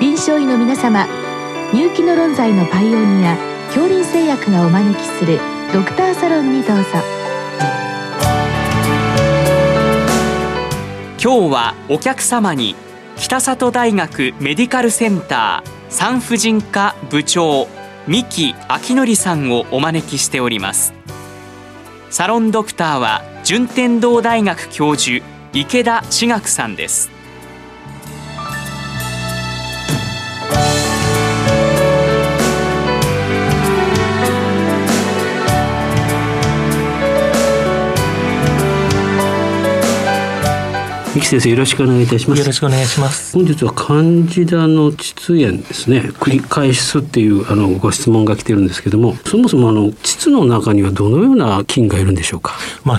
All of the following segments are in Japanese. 臨床医の皆様、入気の論剤のパイオニア杏林製薬がお招きするドクターサロンにどうぞ。今日はお客様に北里大学メディカルセンター産婦人科部長三木明典さんをお招きしております。サロンドクターは順天堂大学教授池田志学さんです。三木先生、よろしくお願いいたします。よろしくお願いします。本日はカンジダの膣炎ですね、繰り返すっていうご質問が来てるんですけども、そもそも膣の中にはどのような菌がいるんでしょうか。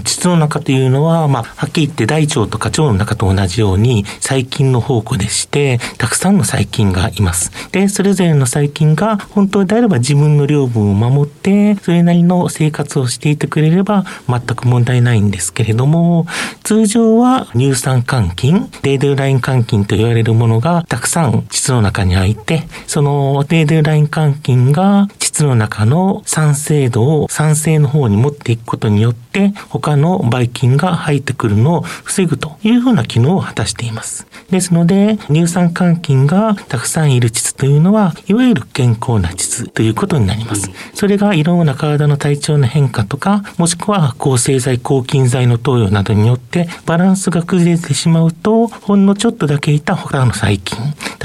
膣の中というのは、はっきり言って大腸とか腸の中と同じように細菌の宝庫でして、たくさんの細菌がいます。で、それぞれの細菌が本当であれば自分の領分を守ってそれなりの生活をしていてくれれば全く問題ないんですけれども、通常は乳酸肝菌、デーデルライン肝菌と言われるものがたくさん膣の中に入って、そのデーデルライン肝菌が膣の中の酸性度を酸性の方に持っていくことによって他のばい菌が入ってくるのを防ぐというふうな機能を果たしています。ですので、乳酸肝菌がたくさんいる膣というのはいわゆる健康な膣ということになります。それがいろんな体の体調の変化とか、もしくは抗生剤抗菌剤の投与などによってバランスが崩れてしまうと、ほんのちょっとだけいた他の細菌、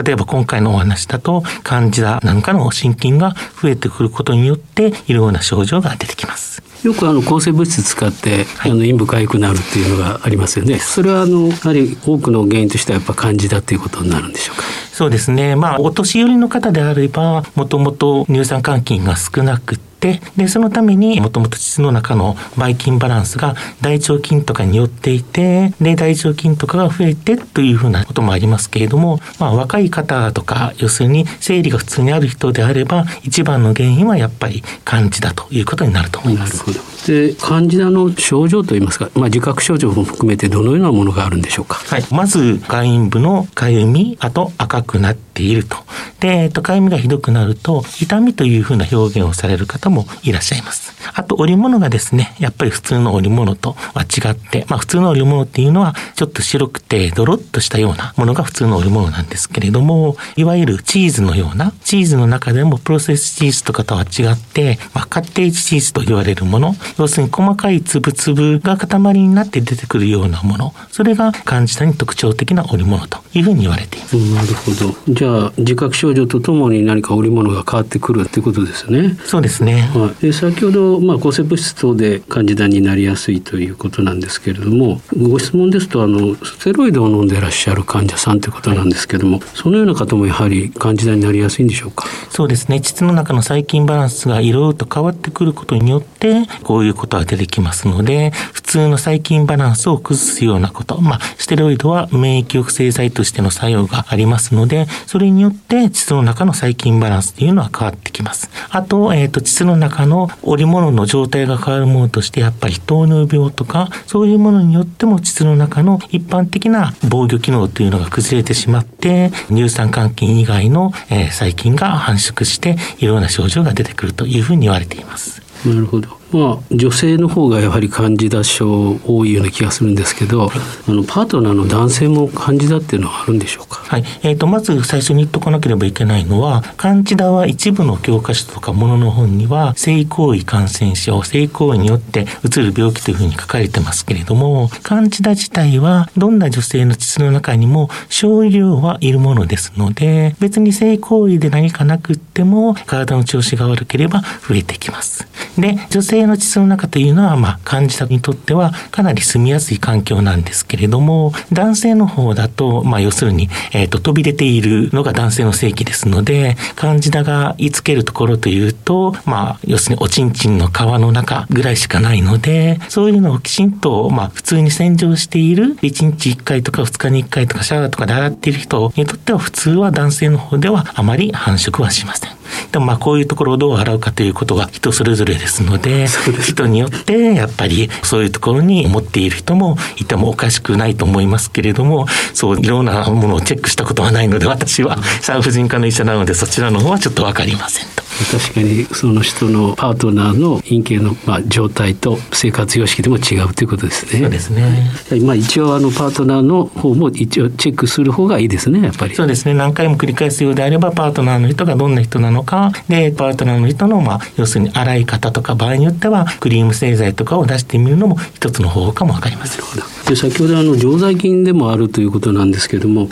例えば今回のお話だとカンジダなんかの真菌が増えてくることによっていろんな症状が出てきます。よく抗生物質使って、陰部が痒くなるっていうのがありますよね。それはやはり多くの原因としてはやっぱカンジダということになるんでしょうか。そうですね、お年寄りの方であればもともと乳酸肝菌が少なくて、でそのためにもともと膣の中のばい菌バランスが大腸菌とかによっていて、で大腸菌とかが増えてというふうなこともありますけれども、若い方とか、要するに生理が普通にある人であれば一番の原因はやっぱりカンジダということになると思います。なるほど。で、カンジダの症状といいますか、自覚症状も含めてどのようなものがあるんでしょうか。まず外陰部のかゆみ、あと赤くなっていると。で、かゆみがひどくなると痛みというふうな表現をされる方もいらっしゃいます。あと織物がですね、やっぱり普通の織物とは違って、普通の織物っていうのはちょっと白くてドロッとしたようなものが普通の織物なんですけれども、いわゆるチーズのような、チーズの中でもプロセスチーズとかとは違って、カッテージチーズと言われるもの、要するに細かい粒々が塊になって出てくるようなもの、それがカンジダに特徴的な織物というふうに言われています。なるほど。じゃあ自覚症状とともに何か織物が変わってくるということですね。そうですね、で先ほど、抗生物質等でカンジダになりやすいということなんですけれども、ご質問ですとステロイドを飲んでいらっしゃる患者さんということなんですけれども、そのような方もやはりカンジダになりやすいんでしょうか。そうですね、膣の中の細菌バランスがいろいろと変わってくることによってこういうことは出てきますので、普通の細菌バランスを崩すようなこと、ステロイドは免疫抑制剤としての作用がありますので、それによって膣の中の細菌バランスというのは変わってきます。あと、膣の中の織物の状態が変わるものとして、やっぱり糖尿病とかそういうものによっても膣の中の一般的な防御機能というのが崩れてしまって、乳酸桿菌以外の、細菌が繁殖していろんな症状が出てくるというふうに言われています。なるほど。女性の方がやはりカンジダ症多いような気がするんですけど、パートナーの男性もカンジダっていうのはあるんでしょうか。まず最初に言っておかなければいけないのは、カンジダは一部の教科書とかものの本には性行為感染症、性行為によってうつる病気というふうに書かれてますけれども、カンジダ自体はどんな女性の膣の中にも少量はいるものですので、別に性行為で何かなくっても体の調子が悪ければ増えてきます。で、女性の膣の中というのは、カンジダにとってはかなり住みやすい環境なんですけれども、男性の方だと、要するに、飛び出ているのが男性の性器ですので、カンジダが居つけるところというと、要するにおちんちんの皮の中ぐらいしかないので、そういうのをきちんと、普通に洗浄している、1日1回とか2日に1回とかシャワーとかで洗っている人にとっては、普通は男性の方ではあまり繁殖はしません。でもこういうところをどう洗うかということが人それぞれですので、人によってやっぱりそういうところに持っている人もいてもおかしくないと思いますけれども、そういろんなものをチェックしたことはないので、私は産婦人科の医者なのでそちらの方はちょっと分かりませんと。確かにその人のパートナーの陰茎の状態と生活様式でも違うということですね。そうですね。一応パートナーの方も一応チェックする方がいいですね、やっぱり。そうですね。何回も繰り返すようであれば、パートナーの人がどんな人なのかで、パートナーの人の要するに洗い方とか、場合によってはクリーム製剤とかを出してみるのも一つの方法かも分かりません。で、先ほど常在菌でもあるということなんですけれども、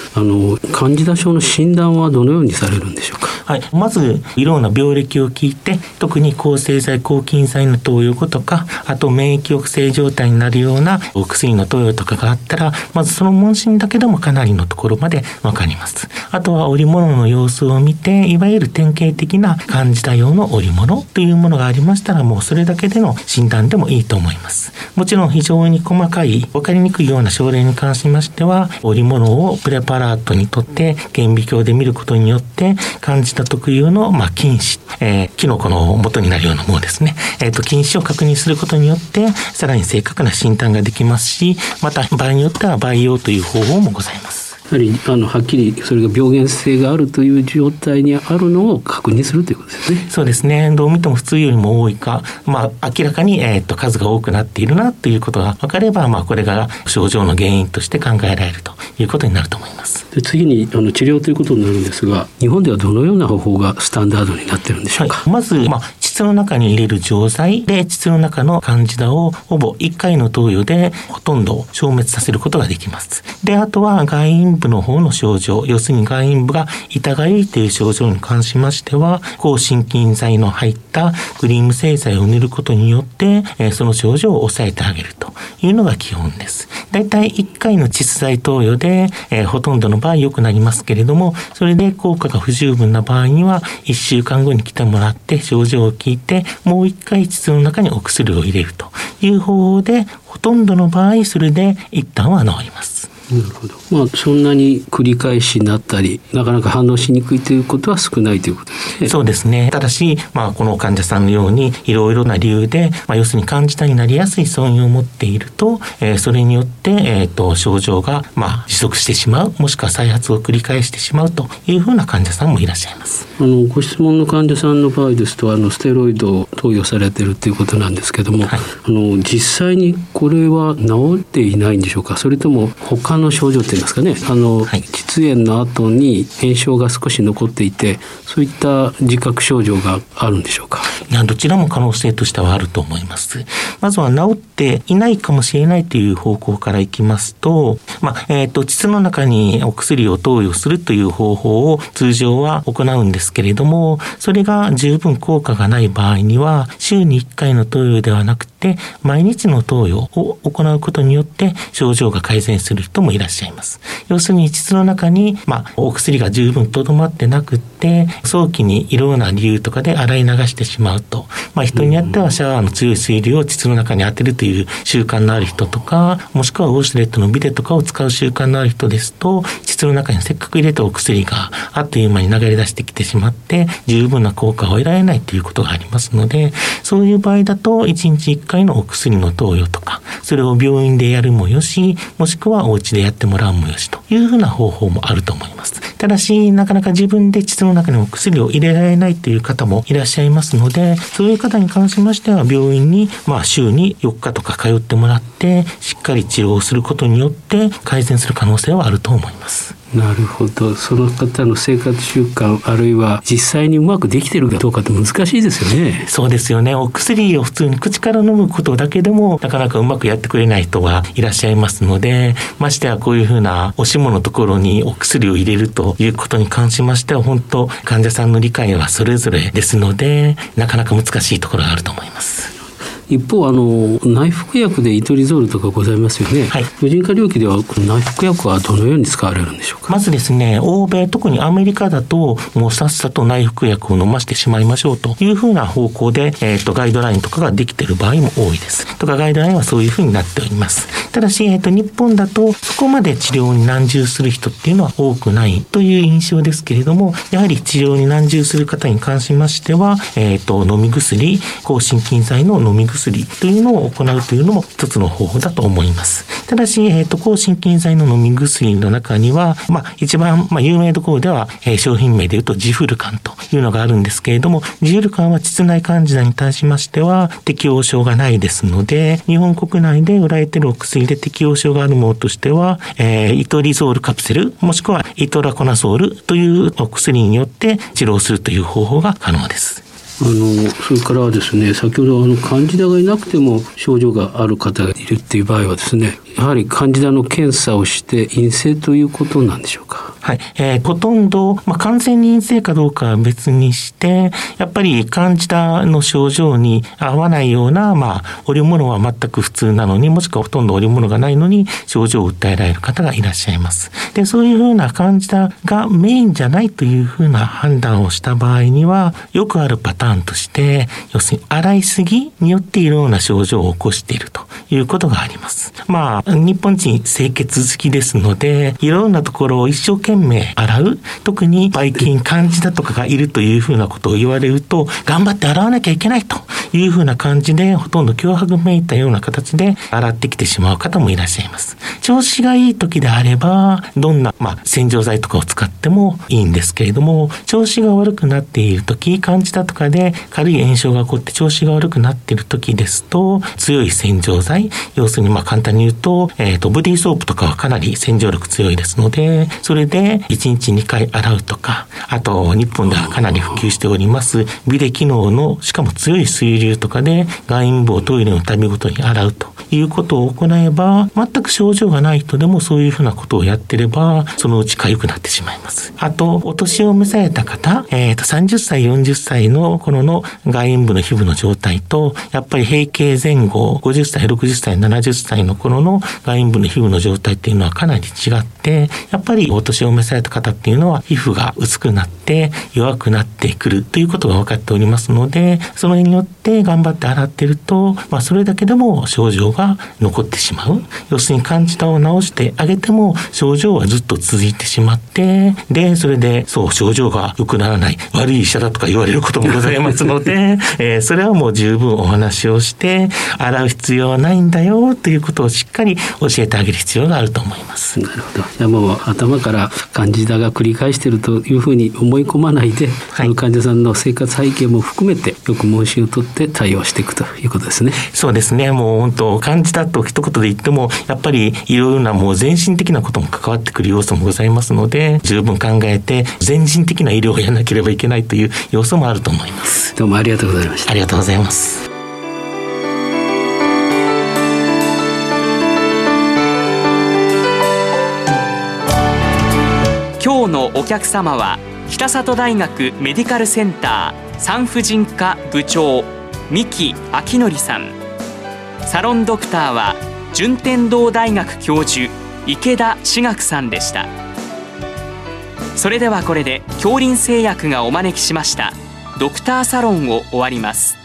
カンジダ症の診断はどのようにされるんでしょうか。はい、まずいろんな病歴を聞いて、特に抗生剤、抗菌剤の投与後とか、あと免疫抑制状態になるようなお薬の投与とかがあったら、まずその問診だけでもかなりのところまで分かります。あとは織物の様子を見て、いわゆる典型的なカンジダ用の織物というものがありましたら、もうそれだけでの診断でもいいと思います。もちろん非常に細かい、分かりにくいような症例に関しましては、織物をプレパラートにとって顕微鏡で見ることによって、カンジダ特有の菌糸、キノコの元になるようなものですね、菌糸を確認することによってさらに正確な診断ができますし、また場合によっては培養という方法もございます。やはりはっきりそれが病原性があるという状態にあるのを確認するということですね。そうですね。どう見ても普通よりも多いか、明らかに、数が多くなっているなということが分かれば、これが症状の原因として考えられるということになると思います。で、次に治療ということになるんですが、日本ではどのような方法がスタンダードになっているんでしょうか。はい、まず、膣の中に入れる錠剤で、膣の中のカンジダをほぼ1回の投与でほとんど消滅させることができます。で、あとは外陰部の方の症状、要するに外陰部が痛がゆいという症状に関しましては、抗真菌剤の入ったクリーム製剤を塗ることによって、その症状を抑えてあげるというのが基本です。だいたい1回の膣剤投与で、ほとんどの場合良くなりますけれども、それで効果が不十分な場合には1週間後に来てもらって、症状を聞いて、もう一回膣の中にお薬を入れるという方法で、ほとんどの場合それで一旦は治ります。なるほど。そんなに繰り返しになったり、なかなか反応しにくいということは少ないということですね。そうですね。ただし、この患者さんのようにいろいろな理由で、要するにカンジダになりやすい素因を持っていると、それによって、症状が、持続してしまう、もしくは再発を繰り返してしまうというふうな患者さんもいらっしゃいます。ご質問の患者さんの場合ですと、ステロイドを投与されているということなんですけども、はい、実際にこれは治っていないんでしょうか。それとも他の症状といいますかね、喫煙の後に炎症が少し残っていて、そういった自覚症状があるんでしょうか。どちらも可能性としてはあると思います。まずは治っていないかもしれないという方向からいきますと、膣の中にお薬を投与するという方法を通常は行うんですけれども、それが十分効果がない場合には、週に1回の投与ではなくて毎日の投与を行うことによって症状が改善する人もいらっしゃいます。要するに膣の中に、お薬が十分とどまってなくって、早期にいろんな理由とかで洗い流してしまうと、人によってはシャワーの強い水流を膣の中に当てるという習慣のある人とか、もしくはウォシュレットのビデとかを使う習慣のある人ですと、膣の中にせっかく入れたお薬があっという間に流れ出してきてしまって、十分な効果を得られないということがありますので、そういう場合だと1日1回のお薬の投与とか、それを病院でやるもよし、もしくはお家でやってもらうもよしというふうな方法もあると思います。ただし、なかなか自分で膣の中にお薬を入れられないという方もいらっしゃいますので、そういう方に関しましては病院に、週に4日とか通ってもらって、しっかり治療をすることによって改善する可能性はあると思います。なるほど。その方の生活習慣、あるいは実際にうまくできてるかどうかって難しいですよね。そうですよね。お薬を普通に口から飲むことだけでもなかなかうまくやってくれない人がいらっしゃいますので、ましてはこういうふうなおしものところにお薬を入れるということに関しましては、本当患者さんの理解はそれぞれですので、なかなか難しいところがあると思います。一方内服薬でイトリゾールとかございますよね、はい、婦人科領域ではこの内服薬はどのように使われるんでしょうか。まずですね、欧米特にアメリカだともうさっさと内服薬を飲ましてしまいましょうというふうな方向で、ガイドラインとかができている場合も多いですとか、ガイドラインはそういうふうになっております。ただし、日本だとそこまで治療に難渋する人っていうのは多くないという印象ですけれども、やはり治療に難渋する方に関しましては、飲み薬、抗真菌剤の飲み薬というのを行うというのも一つの方法だと思います。ただし、抗真菌剤の飲み薬の中には、一番、有名どころでは、商品名でいうとジフルカンというのがあるんですけれども、ジフルカンは膣内患者に対しましては適応症がないですので、日本国内で売られているお薬で適応症があるものとしては、イトリゾールカプセルもしくはイトラコナゾールというお薬によって治療するという方法が可能です。それからですね、先ほどカンジダがいなくても症状がある方がいるっていう場合はですね、やはりカンジダの検査をして陰性ということなんでしょうか。はい、ほとんど、完全に陰性かどうかは別にして、やっぱりカンジダの症状に合わないような、織物は全く普通なのに、もしくはほとんど織物がないのに症状を訴えられる方がいらっしゃいます。で、そういうふうなカンジダがメインじゃないというふうな判断をした場合には、よくあるパターンとして、要するに洗いすぎによっていろいろな症状を起こしているということがあります。日本人清潔好きですので、いろいろなところを一生懸命洗う、特にばい菌カンジダとかがいるというふうなことを言われると、頑張って洗わなきゃいけないというふうな感じで、ほとんど脅迫めいたような形で洗ってきてしまう方もいらっしゃいます。調子がいい時であればどんな、洗浄剤とかを使ってもいいんですけれども、調子が悪くなっている時、カンジダとかで軽い炎症が起こって調子が悪くなっている時ですと、強い洗浄剤、要するに簡単に言うと、ボディーソープとかはかなり洗浄力強いですので、それで1日2回洗うとか、あと日本ではかなり普及しておりますビレ機能の、しかも強い水流とかで外陰部をトイレの度ごとに洗うということを行えば、全く症状がない人でもそういうふうなことをやってればそのうち痒くなってしまいます。あと、お年を召された方、30歳40歳のこの外陰部の皮膚の状態と、やっぱり閉経前後50歳60歳70歳の頃の外陰部の皮膚の状態っていうのはかなり違って、やっぱりお年を召された方っていうのは皮膚が薄くなって弱くなってくるということが分かっておりますので、それによって頑張って洗ってると、それだけでも症状が残ってしまう。要するにカンジダを治してあげても症状はずっと続いてしまって、でそれで症状が良くならない、悪い医者だとか言われることもございますますので、それはもう十分お話をして、洗う必要はないんだよということをしっかり教えてあげる必要があると思います。なるほど。じゃあもう頭からカンジダが繰り返しているというふうに思い込まないで、はい、その患者さんの生活背景も含めてよく問診を取って対応していくということですね。そうですね。もう本当カンジダと一言で言っても、やっぱりいろいろなもう全身的なことも関わってくる要素もございますので、十分考えて全身的な医療をやらなければいけないという要素もあると思います。どうもありがとうございました。ありがとうございます。今日のお客様は北里大学メディカルセンター産婦人科部長三木明典さん、サロンドクターは順天堂大学教授池田志学さんでした。それではこれで杏林製薬がお招きしましたドクターサロンを終わります。